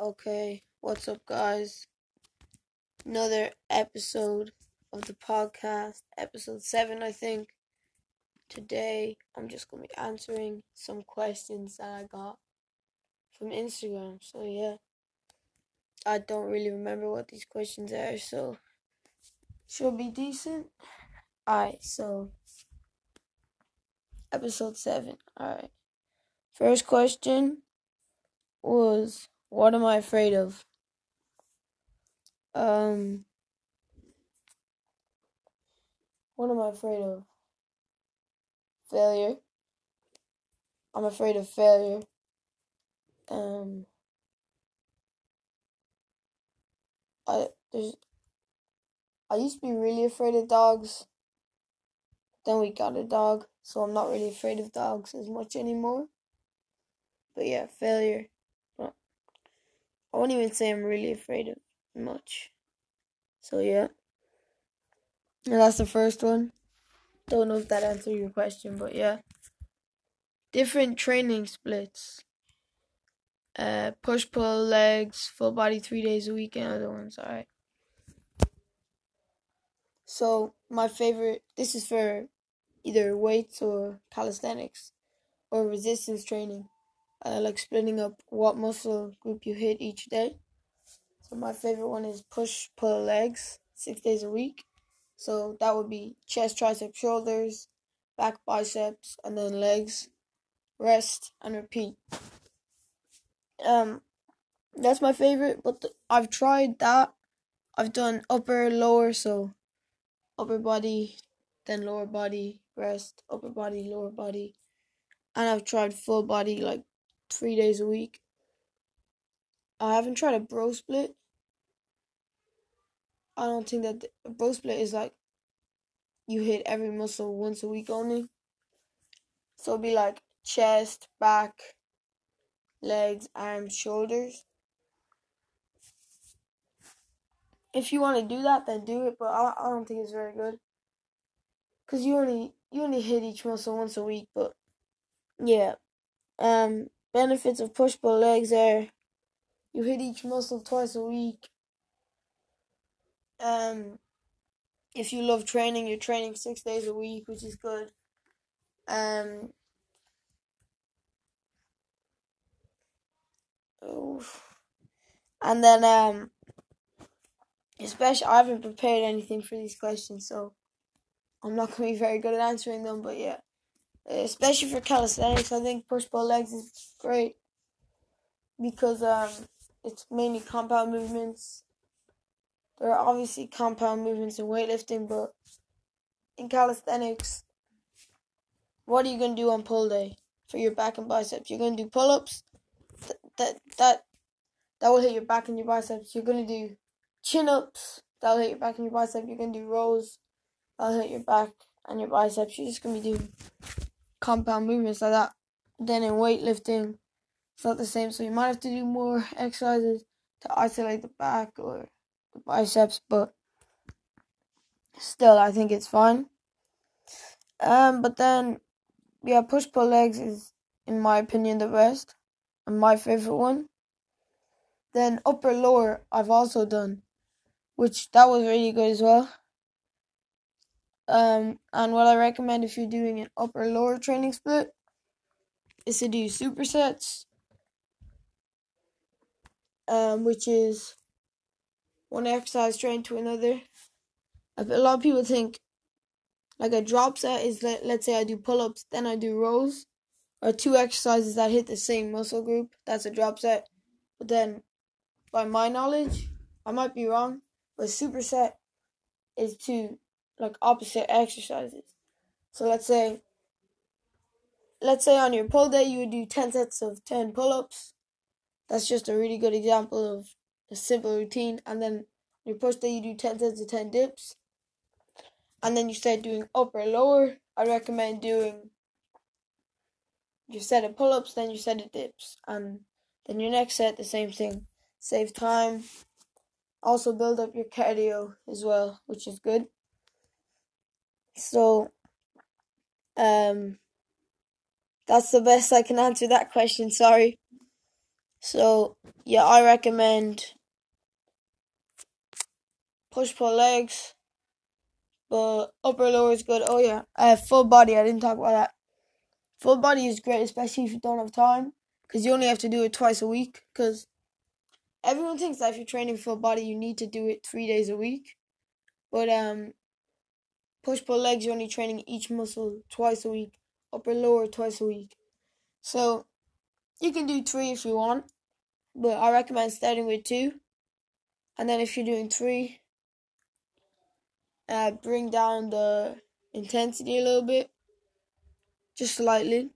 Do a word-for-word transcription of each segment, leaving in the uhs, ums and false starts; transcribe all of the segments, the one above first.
Okay, what's up, guys? Another episode of the podcast, episode seven, I think. Today, I'm just going to be answering some questions that I got from Instagram. So, yeah, I don't really remember what these questions are, so should be decent. Alright, so, episode seven. Alright, first question was, what am I afraid of? Um, what am I afraid of? Failure. I'm afraid of failure. Um, I there's. I used to be really afraid of dogs. Then we got a dog, so I'm not really afraid of dogs as much anymore. But yeah, failure. I won't even say I'm really afraid of much. So, yeah. And that's the first one. Don't know if that answered your question, but yeah. Different training splits. Uh, push-pull, legs, full body three days a week, and other ones. Alright. So, my favorite... This is for either weights or calisthenics or resistance training. I like splitting up what muscle group you hit each day. So my favorite one is push-pull legs, six days a week. So that would be chest, triceps, shoulders, back, biceps, and then legs. Rest and repeat. Um, that's my favorite, but th- I've tried that. I've done upper, lower, so upper body, then lower body, rest, upper body, lower body. And I've tried full body, like, three days a week. I haven't tried a bro split. I don't think that the, a bro split is like you hit every muscle once a week only. So it'd be like chest, back, legs, arms, shoulders. If you want to do that, then do it, but I, I don't think it's very good. Cause you only you only hit each muscle once a week, but yeah. Um Benefits of push-pull legs are you hit each muscle twice a week. Um, if you love training, you're training six days a week, which is good. Um, oh, and then um, especially I haven't prepared anything for these questions, so I'm not gonna be very good at answering them. But yeah. Especially for calisthenics, I think push-pull legs is great because um, it's mainly compound movements. There are obviously compound movements in weightlifting, but in calisthenics, what are you going to do on pull day for your back and biceps? You're going to do pull-ups. Th- that, that, that will hit your back and your biceps. You're going to do chin-ups. That will hit your back and your biceps. You're going to do rows. That will hit your back and your biceps. You're just going to be doing compound movements like that. Then in weightlifting, it's not the same, so you might have to do more exercises to isolate the back or the biceps, but still, I think it's fine. Um, but then, yeah, push-pull legs is, in my opinion, the best, and my favorite one. Then upper-lower, I've also done, which that was really good as well. Um, and what I recommend if you're doing an upper lower training split is to do supersets, um, which is one exercise trained to another. A lot of people think like a drop set is let, let's say I do pull-ups, then I do rows, or two exercises that hit the same muscle group. That's a drop set. But then, by my knowledge, I might be wrong, but superset is to like opposite exercises. So let's say, let's say on your pull day, you would do ten sets of ten pull-ups. That's just a really good example of a simple routine. And then your push day, you do ten sets of ten dips. And then you start doing upper lower. I recommend doing your set of pull-ups, then your set of dips. And then your next set, the same thing. Save time. Also build up your cardio as well, which is good. So, um, that's the best I can answer that question, sorry. So yeah, I recommend push pull legs, but upper lower is good. Oh yeah, uh, full body. I didn't talk about that. Full body is great, especially if you don't have time, because you only have to do it twice a week. Because everyone thinks that if you're training full body, you need to do it three days a week, but um, push pull legs, you're only training each muscle twice a week. Upper lower twice a week. So you can do three if you want, but I recommend starting with two. And then if you're doing three, uh, bring down the intensity a little bit, just slightly.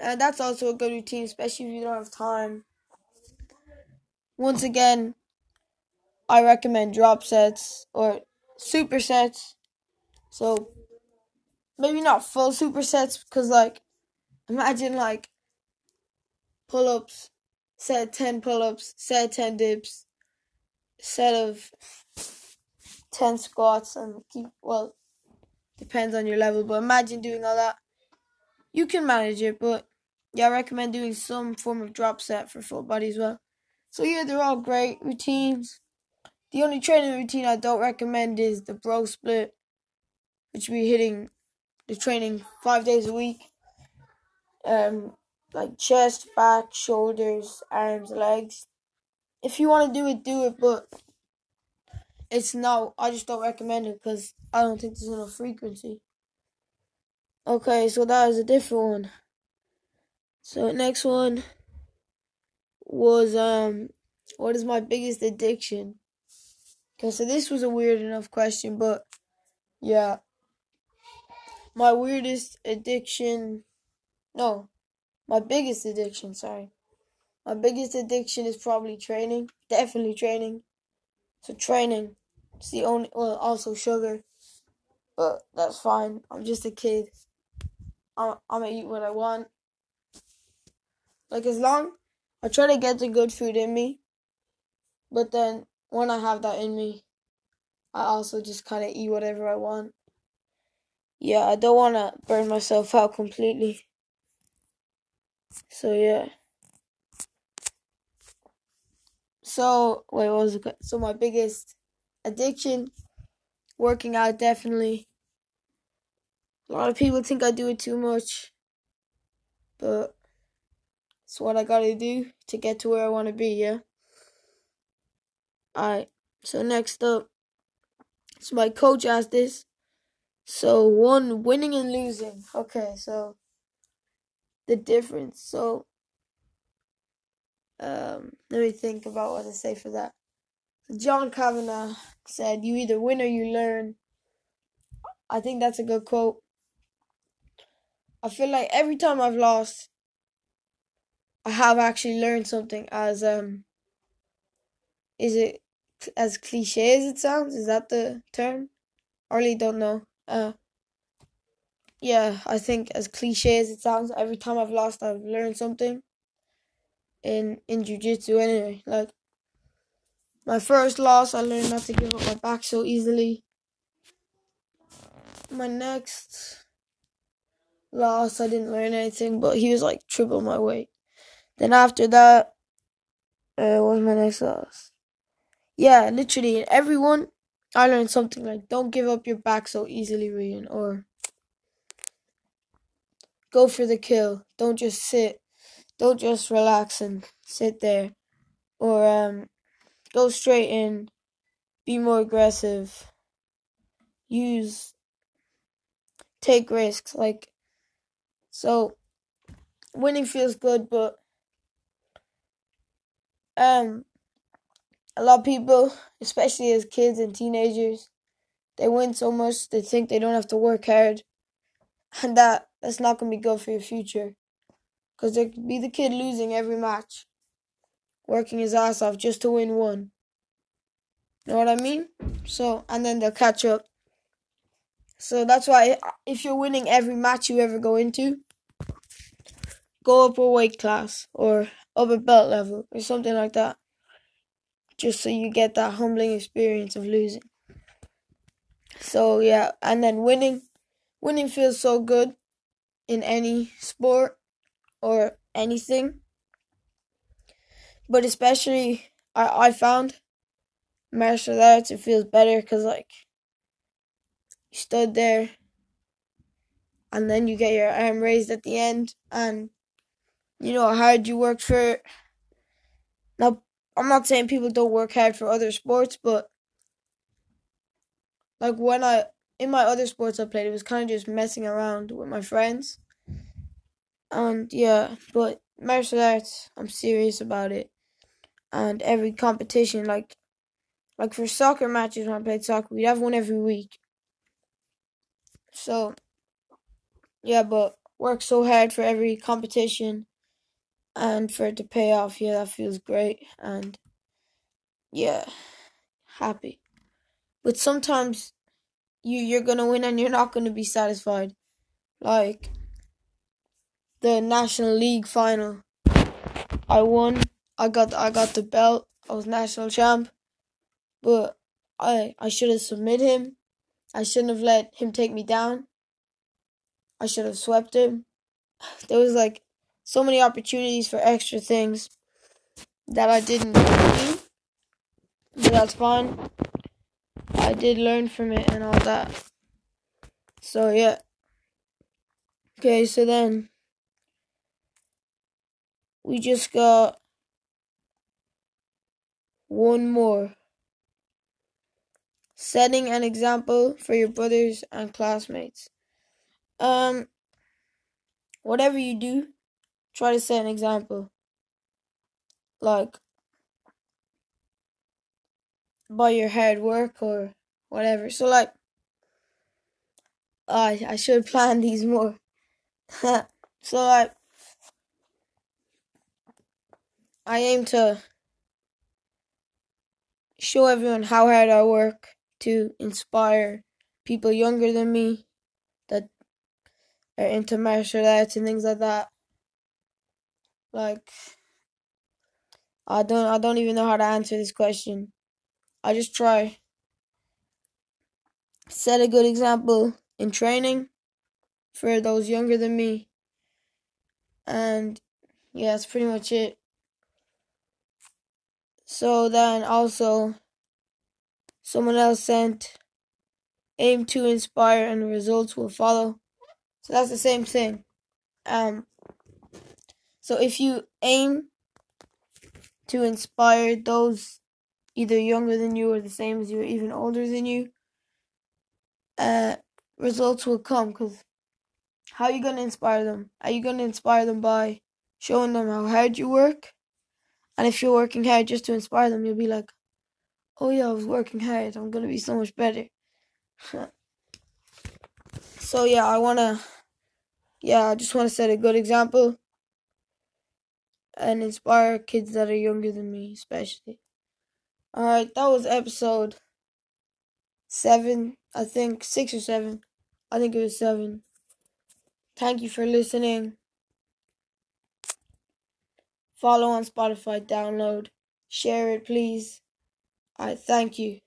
And that's also a good routine, especially if you don't have time. Once again, I recommend drop sets or supersets. So maybe not full supersets, because like, imagine like pull-ups, set ten pull-ups, set ten dips, set of ten squats, and keep, well, depends on your level, but imagine doing all that. You can manage it, but yeah, I recommend doing some form of drop set for full body as well. So yeah, they're all great routines. The only training routine I don't recommend is the bro split, which would be hitting the training five days a week, um, like chest, back, shoulders, arms, legs. If you want to do it, do it, but it's not, I just don't recommend it because I don't think there's enough frequency. Okay, so that is a different one. So next one was, um, what is my biggest addiction? Okay, so this was a weird enough question, but yeah. My weirdest addiction, no, my biggest addiction, sorry. My biggest addiction is probably training, definitely training. So training, it's the only, well, also sugar, but that's fine. I'm just a kid. I'm, I'm gonna eat what I want. Like as long, I try to get the good food in me, but then when I have that in me, I also just kind of eat whatever I want. Yeah, I don't want to burn myself out completely. So, yeah. So, wait, what was it? So, my biggest addiction, working out, definitely. A lot of people think I do it too much, but it's what I got to do to get to where I want to be, yeah? Alright, so next up, so my coach asked this. So, one, winning and losing. Okay, so, the difference. So, um, let me think about what to say for that. John Kavanagh said, you either win or you learn. I think that's a good quote. I feel like every time I've lost, I have actually learned something, as, um, is it as cliche as it sounds? Is that the term? I really don't know. Uh, yeah, I think as cliche as it sounds, every time I've lost, I've learned something in in jiu-jitsu anyway. Like, my first loss, I learned not to give up my back so easily. My next loss, I didn't learn anything, but he was like triple my weight. Then after that, uh, what was my next loss? Yeah, literally, everyone... I learned something like, don't give up your back so easily, Rian, or go for the kill. Don't just sit. Don't just relax and sit there. Or um, go straight in. Be more aggressive. Use, take risks. Like, so winning feels good, but um. a lot of people, especially as kids and teenagers, they win so much they think they don't have to work hard. And that that's not going to be good for your future. Because there could be the kid losing every match, working his ass off just to win one. Know what I mean? So, and then they'll catch up. So that's why if you're winning every match you ever go into, go up a weight class or up a belt level or something like that. Just so you get that humbling experience of losing. So, yeah. And then winning. Winning feels so good in any sport or anything. But especially, I, I found martial arts, it feels better because, like, you stood there and then you get your arm raised at the end and you know how hard you worked for it. Now, I'm not saying people don't work hard for other sports, but, like, when I, in my other sports I played, it was kind of just messing around with my friends. And, yeah, but martial arts, I'm serious about it. And every competition, like, like for soccer matches, when I played soccer, we'd have one every week. So, yeah, but work so hard for every competition and for it to pay off, yeah, that feels great. And, yeah, happy. But sometimes you, you're going to win and you're not going to be satisfied. Like, the National League final, I won. I got I got the belt. I was national champ, but I I should have submitted him. I shouldn't have let him take me down. I should have swept him. There was like so many opportunities for extra things that I didn't do, but that's fine. I did learn from it and all that. So yeah. Okay, so then we just got one more. Setting an example for your brothers and classmates. Um, whatever you do, try to set an example. Like, by your hard work or whatever. So, like, I, I should plan these more. So, like, I aim to show everyone how hard I work to inspire people younger than me that are into martial arts and things like that. Like, I don't I don't even know how to answer this question. I just try. Set a good example in training for those younger than me. And yeah, that's pretty much it. So then also, someone else sent, aim to inspire and results will follow. So that's the same thing. Um. So if you aim to inspire those either younger than you or the same as you or even older than you, uh, results will come. Because how are you going to inspire them? Are you going to inspire them by showing them how hard you work? And if you're working hard just to inspire them, you'll be like, oh yeah, I was working hard. I'm going to be so much better. So yeah, I want to, yeah, I just want to set a good example and inspire kids that are younger than me, especially. All right, that was episode seven, I think, six or seven. I think it was seven. Thank you for listening. Follow on Spotify, download, share it, please. I thank you.